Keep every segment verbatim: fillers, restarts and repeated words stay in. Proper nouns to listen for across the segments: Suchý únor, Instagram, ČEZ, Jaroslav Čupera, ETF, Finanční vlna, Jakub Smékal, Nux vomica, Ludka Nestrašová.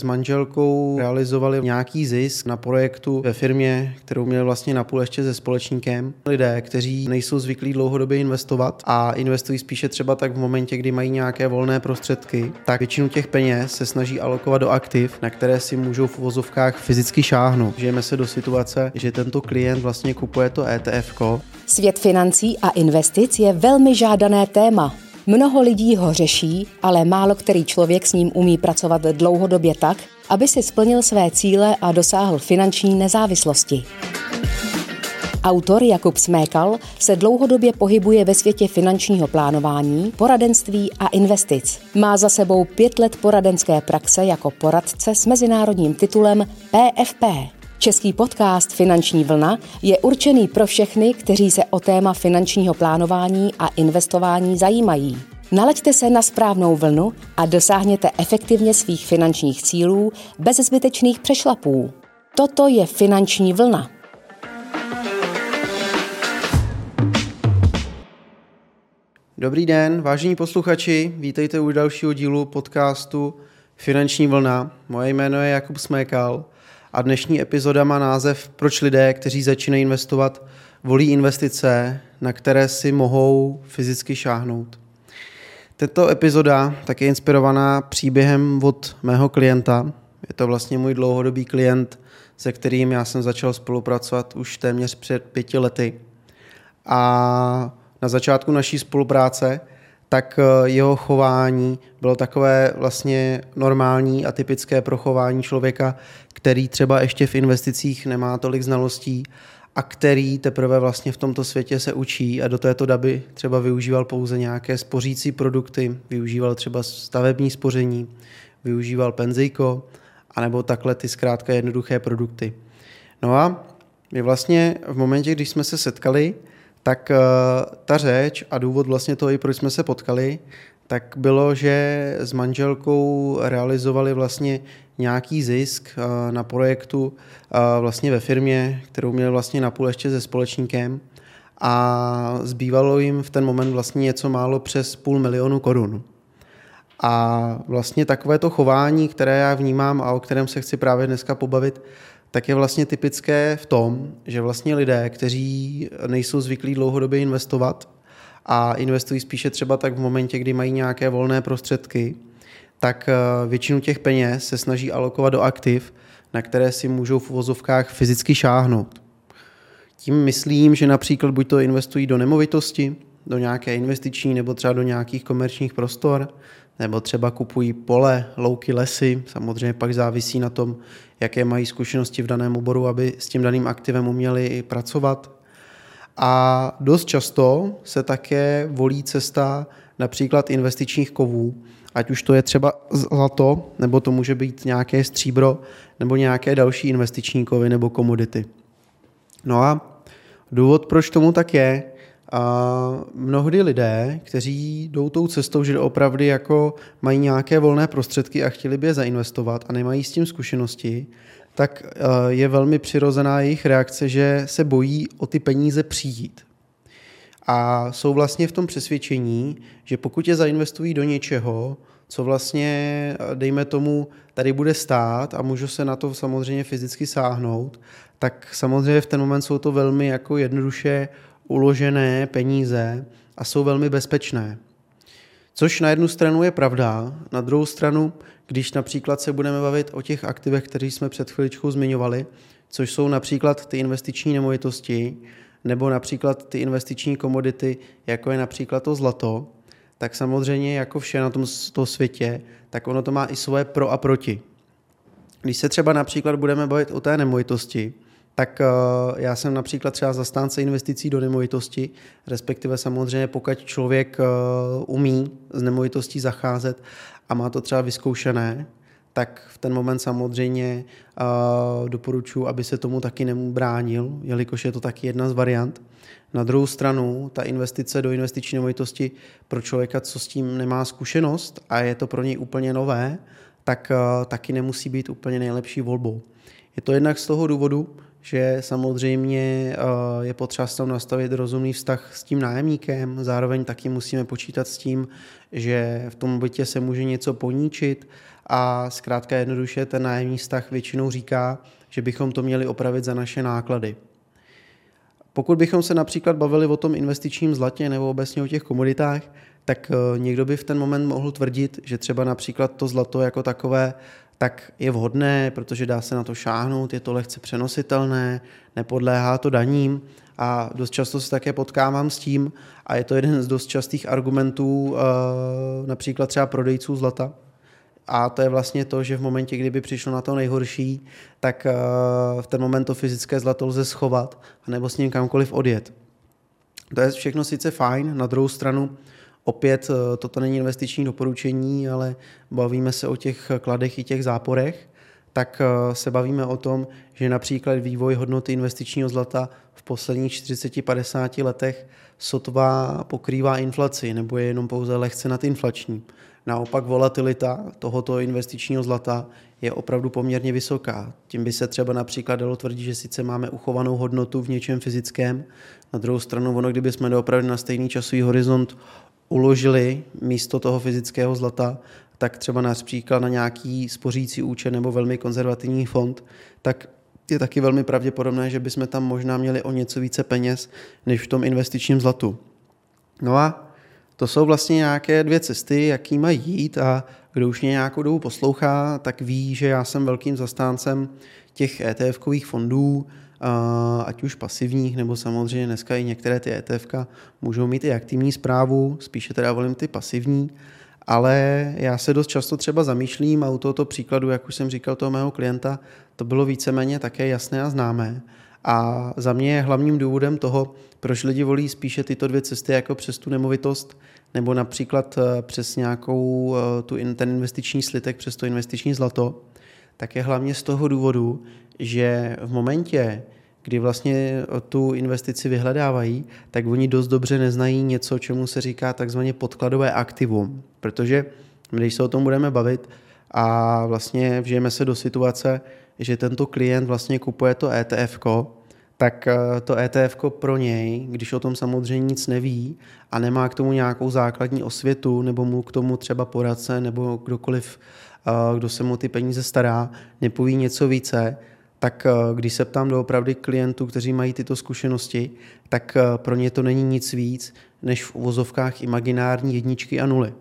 s manželkou realizovali nějaký zisk na projektu ve firmě, kterou měli vlastně napůl ještě se společníkem. Lidé, kteří nejsou zvyklí dlouhodobě investovat a investují spíše třeba tak v momentě, kdy mají nějaké volné prostředky, tak většinu těch peněz se snaží alokovat do aktiv, na které si můžou v uvozovkách fyzicky šáhnout. Žijeme se do situace, že tento klient vlastně kupuje to é té efko. Svět financí a investic je velmi žádané téma. Mnoho lidí ho řeší, ale málo který člověk s ním umí pracovat dlouhodobě tak, aby si splnil své cíle a dosáhl finanční nezávislosti. Autor Jakub Smékal se dlouhodobě pohybuje ve světě finančního plánování, poradenství a investic. Má za sebou pět let poradenské praxe jako poradce s mezinárodním titulem pé ef pé. Český podcast Finanční vlna je určený pro všechny, kteří se o téma finančního plánování a investování zajímají. Nalaďte se na správnou vlnu a dosáhněte efektivně svých finančních cílů bez zbytečných přešlapů. Toto je Finanční vlna. Dobrý den, vážení posluchači, vítejte u dalšího dílu podcastu Finanční vlna. Moje jméno je Jakub Smékal. A dnešní epizoda má název Proč lidé, kteří začínají investovat, volí investice, na které si mohou fyzicky šáhnout. Tato epizoda tak je inspirovaná příběhem od mého klienta. Je to vlastně můj dlouhodobý klient, se kterým já jsem začal spolupracovat už téměř před pěti lety. A na začátku naší spolupráce tak jeho chování bylo takové vlastně normální a typické pro chování člověka, který třeba ještě v investicích nemá tolik znalostí a který teprve vlastně v tomto světě se učí a do této doby třeba využíval pouze nějaké spořící produkty, využíval třeba stavební spoření, využíval penzijko, anebo takhle ty zkrátka jednoduché produkty. No a my vlastně v momentě, když jsme se setkali, tak ta řeč a důvod vlastně toho, i proč jsme se potkali, tak bylo, že s manželkou realizovali vlastně nějaký zisk na projektu vlastně ve firmě, kterou měli vlastně napůl ještě se společníkem a zbývalo jim v ten moment vlastně něco málo přes půl milionu korun. A vlastně takové to chování, které já vnímám a o kterém se chci právě dneska pobavit, tak je vlastně typické v tom, že vlastně lidé, kteří nejsou zvyklí dlouhodobě investovat a investují spíše třeba tak v momentě, kdy mají nějaké volné prostředky, tak většinu těch peněz se snaží alokovat do aktiv, na které si můžou v uvozovkách fyzicky šáhnout. Tím myslím, že například buď to investují do nemovitosti, do nějaké investiční nebo třeba do nějakých komerčních prostor, nebo třeba kupují pole, louky, lesy. Samozřejmě pak závisí na tom, jaké mají zkušenosti v daném oboru, aby s tím daným aktivem uměli i pracovat. A dost často se také volí cesta například investičních kovů, ať už to je třeba zlato, nebo to může být nějaké stříbro, nebo nějaké další investiční kovy nebo komodity. No a důvod, proč tomu tak je, a mnohdy lidé, kteří jdou tou cestou, že opravdu jako mají nějaké volné prostředky a chtěli by je zainvestovat a nemají s tím zkušenosti, tak je velmi přirozená jejich reakce, že se bojí o ty peníze přijít. A jsou vlastně v tom přesvědčení, že pokud je zainvestují do něčeho, co vlastně, dejme tomu, tady bude stát a můžu se na to samozřejmě fyzicky sáhnout, tak samozřejmě v ten moment jsou to velmi jako jednoduše uložené peníze a jsou velmi bezpečné. Což na jednu stranu je pravda, na druhou stranu, když například se budeme bavit o těch aktivech, které jsme před chviličkou zmiňovali, což jsou například ty investiční nemovitosti nebo například ty investiční komodity, jako je například to zlato, tak samozřejmě jako vše na tomto světě, tak ono to má i svoje pro a proti. Když se třeba například budeme bavit o té nemovitosti, tak já jsem například třeba zastánce investicí do nemovitosti, respektive samozřejmě pokud člověk umí s nemovitostí zacházet a má to třeba vyzkoušené, tak v ten moment samozřejmě doporučuji, aby se tomu taky nebránil, jelikož je to taky jedna z variant. Na druhou stranu, ta investice do investiční nemovitosti pro člověka, co s tím nemá zkušenost a je to pro něj úplně nové, tak taky nemusí být úplně nejlepší volbou. Je to jednak z toho důvodu, že samozřejmě je potřeba s tím nastavit rozumný vztah s tím nájemníkem, zároveň taky musíme počítat s tím, že v tom bytě se může něco poníčit a zkrátka jednoduše ten nájemní vztah většinou říká, že bychom to měli opravit za naše náklady. Pokud bychom se například bavili o tom investičním zlatě nebo obecně o těch komoditách, tak někdo by v ten moment mohl tvrdit, že třeba například to zlato jako takové tak je vhodné, protože dá se na to šáhnout, je to lehce přenositelné, nepodléhá to daním a dost často se také potkávám s tím a je to jeden z dost častých argumentů například třeba prodejců zlata. A to je vlastně to, že v momentě, kdyby přišlo na to nejhorší, tak v ten moment to fyzické zlato lze schovat anebo s ním kamkoliv odjet. To je všechno sice fajn, na druhou stranu opět toto není investiční doporučení, ale bavíme se o těch kladech i těch záporech, tak se bavíme o tom, že například vývoj hodnoty investičního zlata v posledních čtyřiceti padesáti letech sotva pokrývá inflaci nebo je jenom pouze lehce nadinflační. Naopak volatilita tohoto investičního zlata je opravdu poměrně vysoká. Tím by se třeba například dalo tvrdit, že sice máme uchovanou hodnotu v něčem fyzickém, na druhou stranu ono, kdyby jsme doopravdy na stejný časový horizont uložili místo toho fyzického zlata, tak třeba například na nějaký spořící účet nebo velmi konzervativní fond, tak je taky velmi pravděpodobné, že bychom tam možná měli o něco více peněz než v tom investičním zlatu. No a to jsou vlastně nějaké dvě cesty, jaký mají jít, a kdo už mě nějakou dobu poslouchá, tak ví, že já jsem velkým zastáncem těch é té efkových fondů, ať už pasivních, nebo samozřejmě dneska i některé ty é té efka můžou mít i aktivní správu, spíše teda volím ty pasivní, ale já se dost často třeba zamýšlím a u tohoto příkladu, jak už jsem říkal toho mého klienta, to bylo víceméně také jasné a známé. A za mě je hlavním důvodem toho, proč lidi volí spíše tyto dvě cesty jako přes tu nemovitost nebo například přes nějakou tu, ten investiční slitek, přes to investiční zlato, tak je hlavně z toho důvodu, že v momentě, kdy vlastně tu investici vyhledávají, tak oni dost dobře neznají něco, čemu se říká takzvaně podkladové aktivum. Protože když se o tom budeme bavit a vlastně vžijeme se do situace, že tento klient vlastně kupuje to é té efko, tak to é té efko pro něj, když o tom samozřejmě nic neví a nemá k tomu nějakou základní osvětu nebo mu k tomu třeba poradce nebo kdokoliv, kdo se mu ty peníze stará, nepoví něco více, tak když se ptám doopravdy klientů, kteří mají tyto zkušenosti, tak pro ně to není nic víc než v uvozovkách imaginární jedničky a nuly.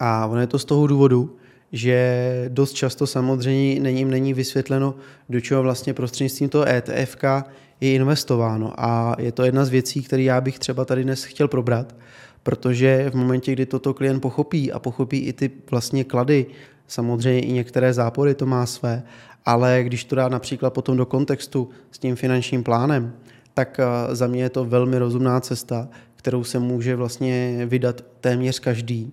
A ono je to z toho důvodu, že dost často samozřejmě jim není vysvětleno, do čeho vlastně prostřednictvím toho é té efka je investováno. A je to jedna z věcí, které já bych třeba tady dnes chtěl probrat, protože v momentě, kdy toto klient pochopí a pochopí i ty vlastně klady, samozřejmě i některé zápory to má své, ale když to dá například potom do kontextu s tím finančním plánem, tak za mě je to velmi rozumná cesta, kterou se může vlastně vydat téměř každý.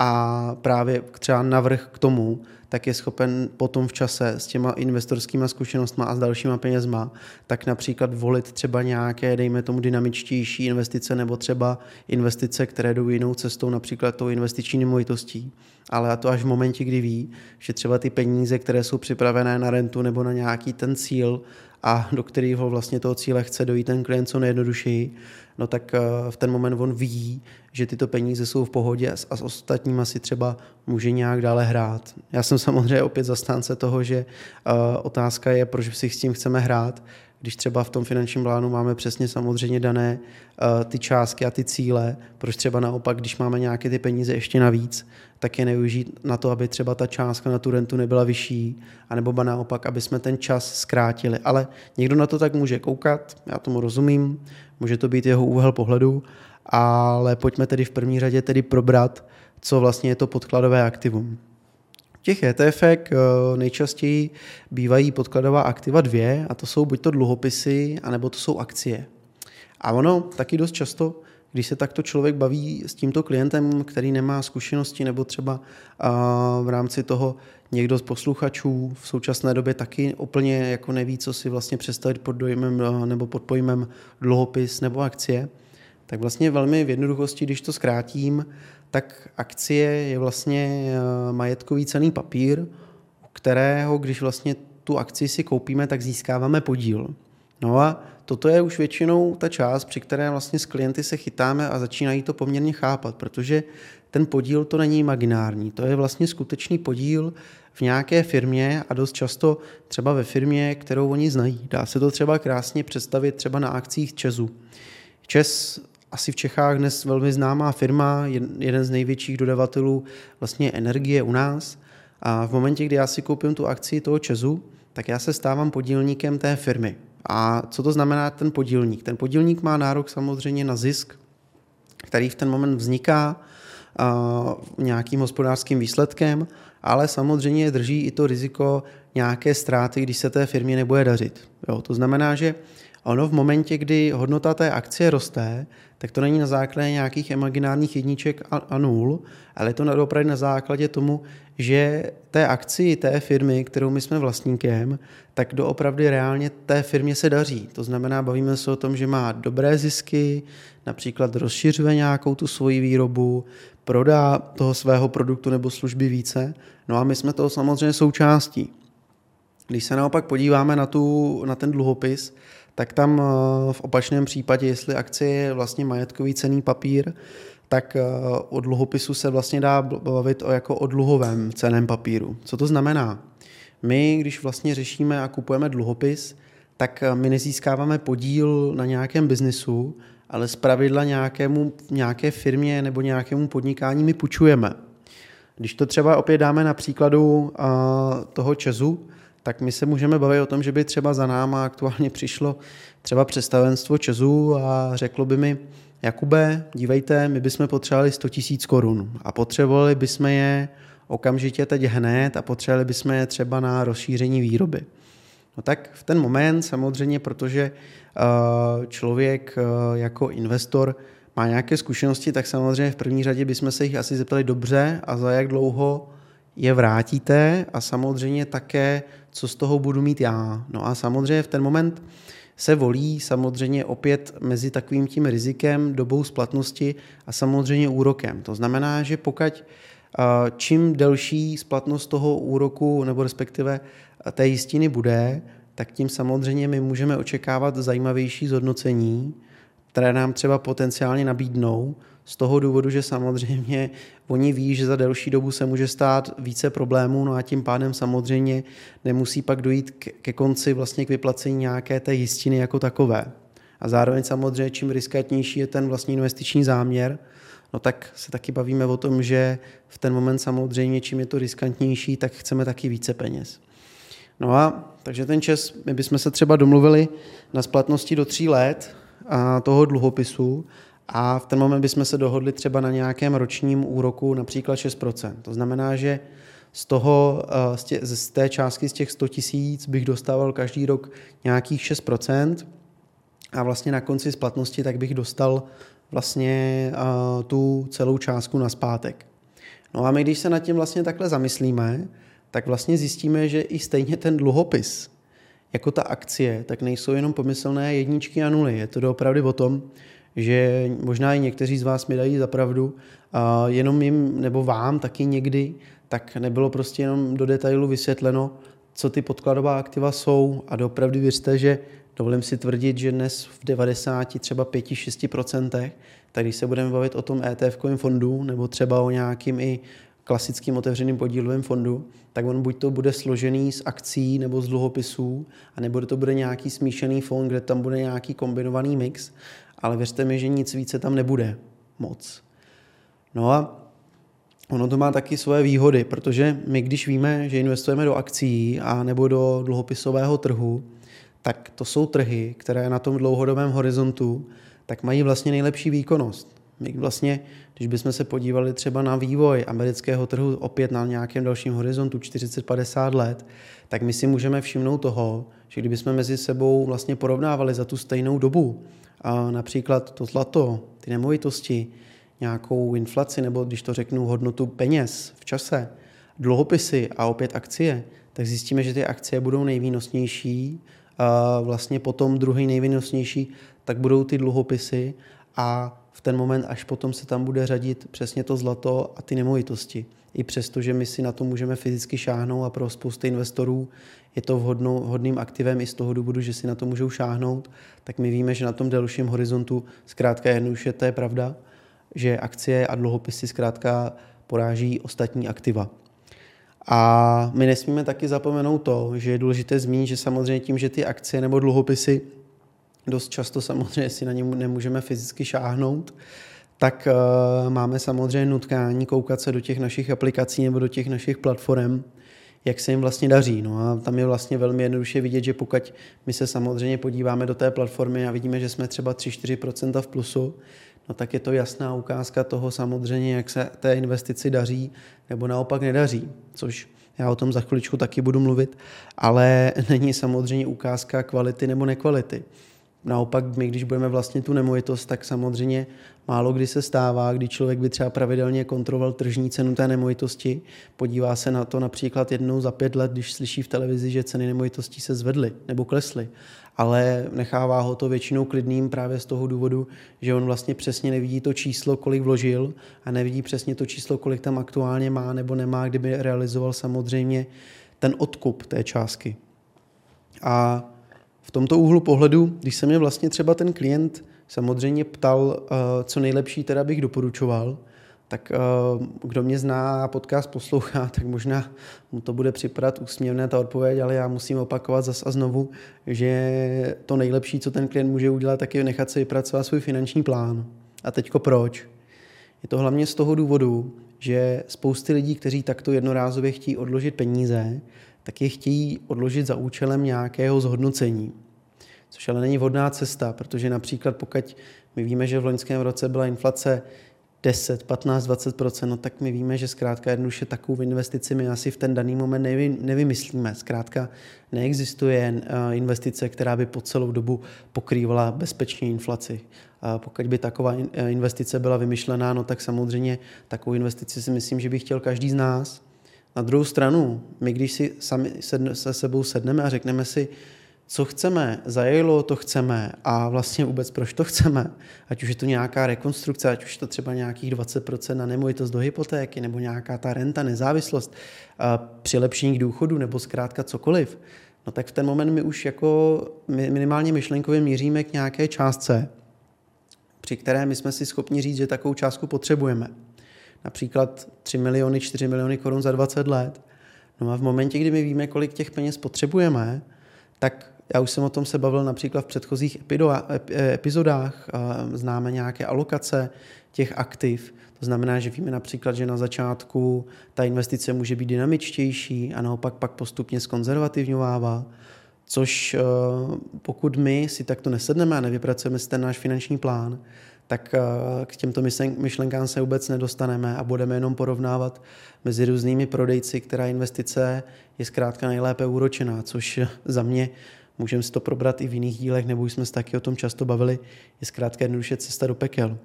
A právě třeba navrch k tomu, tak je schopen potom v čase s těma investorskýma zkušenostma a s dalšíma penězma, tak například volit třeba nějaké, dejme tomu, dynamičtější investice nebo třeba investice, které jdou jinou cestou, například tou investiční nemovitostí. Ale to až v momentě, kdy ví, že třeba ty peníze, které jsou připravené na rentu nebo na nějaký ten cíl a do kterého vlastně toho cíle chce dojít ten klient co nejjednodušeji, no tak v ten moment on ví, že tyto peníze jsou v pohodě a s ostatníma si třeba může nějak dále hrát. Já jsem samozřejmě opět zastánce toho, že uh, otázka je, proč si s tím chceme hrát, když třeba v tom finančním plánu máme přesně samozřejmě dané uh, ty částky a ty cíle, proč třeba naopak, když máme nějaké ty peníze ještě navíc, tak je nevyužít na to, aby třeba ta částka na tu rentu nebyla vyšší, anebo ba naopak, aby jsme ten čas zkrátili. Ale někdo na to tak může koukat, já tomu rozumím, může to být jeho úhel pohledu, ale pojďme tedy v první řadě tedy probrat, co vlastně je to podkladové aktivum. Těch é té ef nejčastěji bývají podkladová aktiva dvě, a to jsou buď to dluhopisy, anebo to jsou akcie. A ono taky dost často, když se takto člověk baví s tímto klientem, který nemá zkušenosti, nebo třeba v rámci toho někdo z posluchačů v současné době taky úplně jako neví, co si vlastně představit pod dojmem nebo pod pojmem dluhopis nebo akcie, tak vlastně velmi v jednoduchosti, když to zkrátím, tak akcie je vlastně majetkový cenný papír, u kterého, když vlastně tu akci si koupíme, tak získáváme podíl. No a toto je už většinou ta část, při které vlastně s klienty se chytáme a začínají to poměrně chápat, protože ten podíl to není imaginární, to je vlastně skutečný podíl v nějaké firmě a dost často třeba ve firmě, kterou oni znají. Dá se to třeba krásně představit třeba na akcích ČEZu. ČEZ asi v Čechách dnes velmi známá firma, jeden z největších dodavatelů vlastně energie u nás. A v momentě, kdy já si koupím tu akci toho ČEZu, tak já se stávám podílníkem té firmy. A co to znamená ten podílník? Ten podílník má nárok samozřejmě na zisk, který v ten moment vzniká nějakým hospodářským výsledkem, ale samozřejmě drží i to riziko nějaké ztráty, když se té firmě nebude dařit. Jo, to znamená, že ono v momentě, kdy hodnota té akcie roste, tak to není na základě nějakých imaginárních jedniček a, a nul, ale je to opravdu na základě tomu, že té akci, té firmy, kterou my jsme vlastníkem, tak doopravdy reálně té firmě se daří. To znamená, bavíme se o tom, že má dobré zisky, například rozšiřuje nějakou tu svoji výrobu, prodá toho svého produktu nebo služby více, no a my jsme toho samozřejmě součástí. Když se naopak podíváme na, tu, na ten dluhopis, tak tam v opačném případě, jestli akcie je vlastně majetkový cenný papír, tak o dluhopisu se vlastně dá bavit o jako o dluhovém cenném papíru. Co to znamená? My, když vlastně řešíme a kupujeme dluhopis, tak my nezískáváme podíl na nějakém biznesu, ale zpravidla nějakému, nějaké firmě nebo nějakému podnikání my půjčujeme. Když to třeba opět dáme na příkladu toho ČEZu, tak my se můžeme bavit o tom, že by třeba za náma aktuálně přišlo třeba představenstvo ČEZu a řeklo by mi, Jakube, dívejte, my bychom potřebovali sto tisíc korun a potřebovali bychom je okamžitě teď hned a potřebovali bychom je třeba na rozšíření výroby. No tak v ten moment samozřejmě, protože člověk jako investor má nějaké zkušenosti, tak samozřejmě v první řadě bychom se jich asi zeptali dobře a za jak dlouho je vrátíte a samozřejmě také, co z toho budu mít já. No a samozřejmě v ten moment se volí samozřejmě opět mezi takovým tím rizikem, dobou splatnosti a samozřejmě úrokem. To znamená, že pokud čím delší splatnost toho úroku nebo respektive té jistiny bude, tak tím samozřejmě my můžeme očekávat zajímavější zhodnocení, které nám třeba potenciálně nabídnou, z toho důvodu, že samozřejmě oni ví, že za delší dobu se může stát více problémů, no a tím pádem samozřejmě nemusí pak dojít ke konci vlastně k vyplacení nějaké té jistiny jako takové. A zároveň samozřejmě, čím riskantnější je ten vlastně investiční záměr, no tak se taky bavíme o tom, že v ten moment samozřejmě, čím je to riskantnější, tak chceme taky více peněz. No a takže ten ČEZ, my bychom se třeba domluvili na splatnosti do tří let a toho dluhopisu, a v ten moment bychom se dohodli třeba na nějakém ročním úroku, například šest procent. To znamená, že z, toho, z, tě, z té částky z těch sto tisíc bych dostával každý rok nějakých šest procent a vlastně na konci splatnosti tak bych dostal vlastně uh, tu celou částku nazpátek. No a my, když se nad tím vlastně takhle zamyslíme, tak vlastně zjistíme, že i stejně ten dluhopis, jako ta akcie, tak nejsou jenom pomyslné jedničky a nuly. Je to doopravdy o tom, že možná i někteří z vás mi dají za pravdu, a jenom jim nebo vám taky někdy, tak nebylo prostě jenom do detailu vysvětleno, co ty podkladová aktiva jsou a doopravdy věřte, že dovolím si tvrdit, že dnes v devadesát, třeba pět až šest procent, tak když se budeme bavit o tom é té efkovém fondu nebo třeba o nějakým i klasickým otevřeným podílovým fondu, tak on buď to bude složený z akcí nebo z dluhopisů, anebo to bude nějaký smíšený fond, kde tam bude nějaký kombinovaný mix, ale věřte mi, že nic více tam nebude moc. No a ono to má taky svoje výhody, protože my, když víme, že investujeme do akcí a nebo do dluhopisového trhu, tak to jsou trhy, které na tom dlouhodobém horizontu tak mají vlastně nejlepší výkonnost. My vlastně, když bychom se podívali třeba na vývoj amerického trhu opět na nějakém dalším horizontu čtyřicet až padesát let, tak my si můžeme všimnout toho, že kdybychom mezi sebou vlastně porovnávali za tu stejnou dobu, a například to zlato, ty nemovitosti, nějakou inflaci, nebo když to řeknu hodnotu peněz v čase, dluhopisy a opět akcie, tak zjistíme, že ty akcie budou nejvýnosnější, a vlastně potom druhý nejvýnosnější, tak budou ty dluhopisy a v ten moment, až potom se tam bude řadit přesně to zlato a ty nemovitosti. I přesto, že my si na to můžeme fyzicky šáhnout a pro spoustu investorů je to vhodnou, vhodným aktivem i z toho důvodu, že si na to můžou šáhnout, tak my víme, že na tom delším horizontu zkrátka jednoduše to je pravda, že akcie a dluhopisy zkrátka poráží ostatní aktiva. A my nesmíme taky zapomenout to, že je důležité zmínit, že samozřejmě tím, že ty akcie nebo dluhopisy dost často samozřejmě si na ně nemůžeme fyzicky šáhnout, tak uh, máme samozřejmě nutkání koukat se do těch našich aplikací nebo do těch našich platform, jak se jim vlastně daří. No a tam je vlastně velmi jednoduše vidět, že pokud my se samozřejmě podíváme do té platformy a vidíme, že jsme třeba tři až čtyři procenta v plusu, no tak je to jasná ukázka toho samozřejmě, jak se té investici daří nebo naopak nedaří, což já o tom za chviličku taky budu mluvit, ale není samozřejmě ukázka kvality nebo nekvality. Naopak, my když budeme vlastnit tu nemovitost, tak samozřejmě málo kdy se stává, kdy člověk by třeba pravidelně kontroloval tržní cenu té nemovitosti, podívá se na to například jednou za pět let, když slyší v televizi, že ceny nemovitostí se zvedly nebo klesly, ale nechává ho to většinou klidným právě z toho důvodu, že on vlastně přesně nevidí to číslo, kolik vložil a nevidí přesně to číslo, kolik tam aktuálně má nebo nemá, kdyby realizoval samozřejmě ten odkup té částky. A v tomto úhlu pohledu, když se mě vlastně třeba ten klient samozřejmě ptal, co nejlepší teda bych doporučoval, tak kdo mě zná a podcast poslouchá, tak možná mu to bude připadat úsměvné ta odpověď, ale já musím opakovat zas a znovu, že to nejlepší, co ten klient může udělat, tak je nechat si vypracovat svůj finanční plán. A teďko proč? Je to hlavně z toho důvodu, že spousty lidí, kteří takto jednorázově chtějí odložit peníze, tak je chtějí odložit za účelem nějakého zhodnocení. Což ale není vhodná cesta, protože například pokud my víme, že v loňském roce byla inflace deset, patnáct, dvacet procent, no tak my víme, že zkrátka jednoduše takovou investici my asi v ten daný moment nevy, nevymyslíme. Zkrátka neexistuje investice, která by po celou dobu pokrývala bezpečně inflaci. A pokud by taková investice byla vymyšlená, no tak samozřejmě takovou investici si myslím, že by chtěl každý z nás. Na druhou stranu, my když si sami se sebou sedneme a řekneme si, co chceme, za jejlo to chceme a vlastně vůbec proč to chceme, ať už je to nějaká rekonstrukce, ať už je to třeba nějakých dvacet procent na nemovitost do hypotéky nebo nějaká ta renta, nezávislost, přilepšení k důchodu nebo zkrátka cokoliv, no tak v ten moment my už jako minimálně myšlenkově míříme k nějaké částce, při které my jsme si schopni říct, že takovou částku potřebujeme. Například tři miliony, čtyři miliony korun za dvacet let. No a v momentě, kdy my víme, kolik těch peněz potřebujeme, tak já už jsem o tom se bavil například v předchozích epizodách, známe nějaké alokace těch aktiv, to znamená, že víme například, že na začátku ta investice může být dynamičtější a naopak pak postupně zkonzervativňovává, což pokud my si takto nesedneme a nevypracujeme si ten náš finanční plán, tak k těmto myšlenkám se vůbec nedostaneme a budeme jenom porovnávat mezi různými prodejci, která investice je zkrátka nejlépe úročená, což za mě, můžeme si to probrat i v jiných dílech, nebo už jsme se taky o tom často bavili, je zkrátka jednoduše cesta do pekel.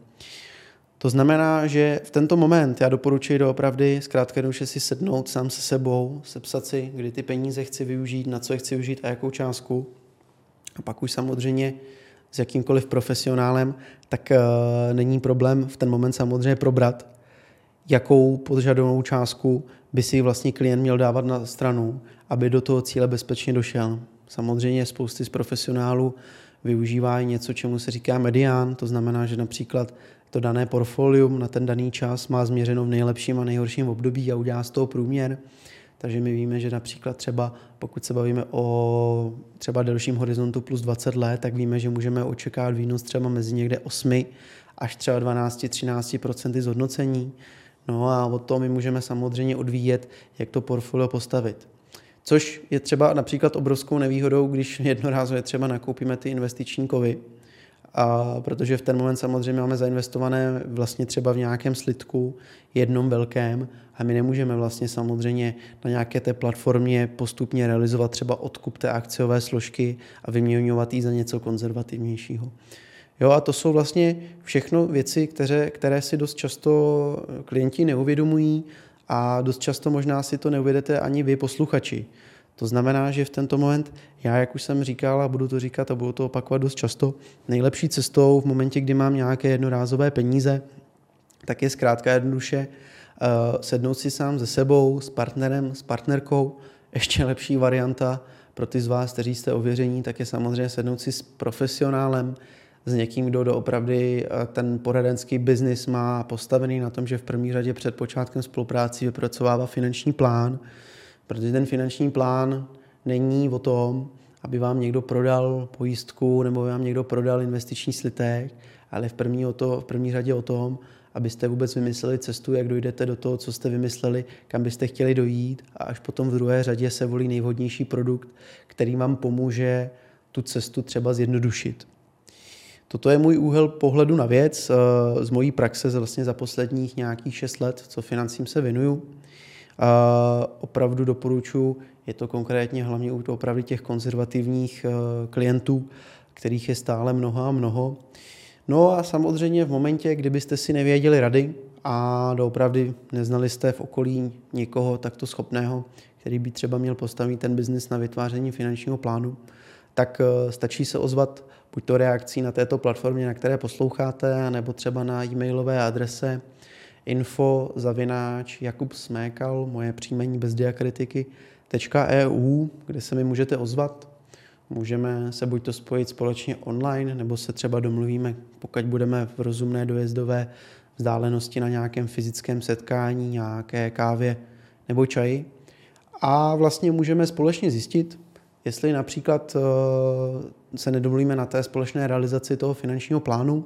To znamená, že v tento moment já doporučuji doopravdy zkrátka jednoduše si sednout sám se sebou, sepsat si, kdy ty peníze chci využít, na co je chci využít a jakou částku. A pak už samozřejmě s jakýmkoliv profesionálem, tak uh, není problém v ten moment samozřejmě probrat, jakou požadovanou částku by si vlastně klient měl dávat na stranu, aby do toho cíle bezpečně došel. Samozřejmě spousty z profesionálů využívá i něco, čemu se říká medián, to znamená, že například to dané portfolium na ten daný čas má změřeno v nejlepším a nejhorším období a udělá z toho průměr. Takže my víme, že například třeba, pokud se bavíme o třeba delším horizontu plus dvacet let, tak víme, že můžeme očekávat výnos třeba mezi někde osm až třeba dvanáct až třináct procent zhodnocení. No a od toho my můžeme samozřejmě odvíjet, jak to portfolio postavit. Což je třeba například obrovskou nevýhodou, když jednorázově třeba nakoupíme ty investiční kovy. A protože v ten moment samozřejmě máme zainvestované vlastně třeba v nějakém slitku, jednom velkém, a my nemůžeme vlastně samozřejmě na nějaké té platformě postupně realizovat třeba odkup té akciové složky a vyměňovat ji za něco konzervativnějšího. Jo, a to jsou vlastně všechno věci, které, které si dost často klienti neuvědomují a dost často možná si to neuvědete ani vy, posluchači. To znamená, že v tento moment, já, jak už jsem říkal a budu to říkat a budu to opakovat dost často, nejlepší cestou v momentě, kdy mám nějaké jednorázové peníze, tak je zkrátka jednoduše uh, sednout si sám se sebou, s partnerem, s partnerkou. Ještě lepší varianta pro ty z vás, kteří jste ověření, tak je samozřejmě sednout si s profesionálem, s někým, kdo doopravdy ten poradenský biznis má postavený na tom, že v první řadě před počátkem spolupráci vypracovává finanční plán, protože ten finanční plán není o tom, aby vám někdo prodal pojistku nebo vám někdo prodal investiční slitek, ale v první, o to, v první řadě o tom, abyste vůbec vymysleli cestu, jak dojdete do toho, co jste vymysleli, kam byste chtěli dojít, a až potom v druhé řadě se volí nejvhodnější produkt, který vám pomůže tu cestu třeba zjednodušit. Toto je můj úhel pohledu na věc z mojí praxe vlastně za posledních nějakých šest let, co financím se věnuju. Opravdu doporučuji, je to konkrétně hlavně u opravdu těch konzervativních klientů, kterých je stále mnoho a mnoho. No a samozřejmě v momentě, kdybyste si nevěděli rady a doopravdy neznali jste v okolí někoho takto schopného, který by třeba měl postavit ten biznis na vytváření finančního plánu, tak stačí se ozvat buď to reakcí na této platformě, na které posloucháte, nebo třeba na e-mailové adrese info zavináč jakub smekal, moje příjmení bez diakritiky, tečka e u, kde se mi můžete ozvat. Můžeme se buď to spojit společně online, nebo se třeba domluvíme, pokud budeme v rozumné dojezdové vzdálenosti, na nějakém fyzickém setkání, nějaké kávě nebo čaji. A vlastně můžeme společně zjistit, jestli například se nedomluvíme na té společné realizaci toho finančního plánu,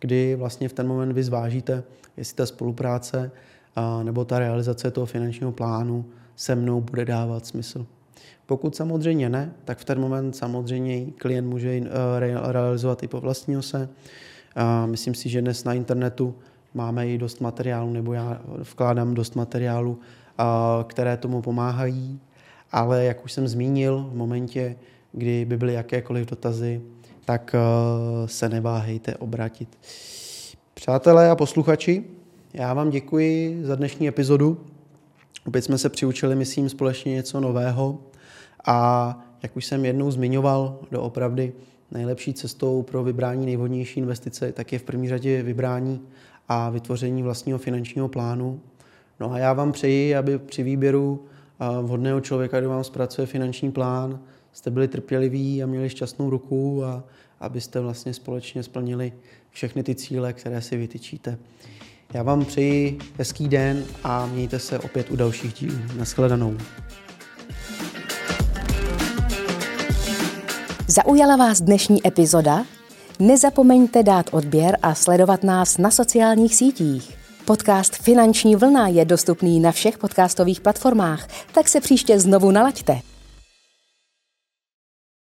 kdy vlastně v ten moment vy zvážíte, jestli ta spolupráce nebo ta realizace toho finančního plánu se mnou bude dávat smysl. Pokud samozřejmě ne, tak v ten moment samozřejmě klient může realizovat i po vlastního se. Myslím si, že dnes na internetu máme i dost materiálu, nebo já vkládám dost materiálu, které tomu pomáhají. Ale jak už jsem zmínil, v momentě, kdy by byly jakékoliv dotazy, tak se neváhejte obrátit. Přátelé a posluchači, já vám děkuji za dnešní epizodu. Opět jsme se přiučili, myslím, společně něco nového. A jak už jsem jednou zmiňoval, doopravdy nejlepší cestou pro vybrání nejvhodnější investice, tak je v první řadě vybrání a vytvoření vlastního finančního plánu. No a já vám přeji, aby při výběru vhodného člověka, kdo vám zpracuje finanční plán, jste byli trpěliví a měli šťastnou ruku, a abyste vlastně společně splnili všechny ty cíle, které si vytyčíte. Já vám přeji hezký den a mějte se opět u dalších dílů. Nashledanou. Zaujala vás dnešní epizoda? Nezapomeňte dát odběr a sledovat nás na sociálních sítích. Podcast Finanční vlna je dostupný na všech podcastových platformách, tak se příště znovu nalaďte.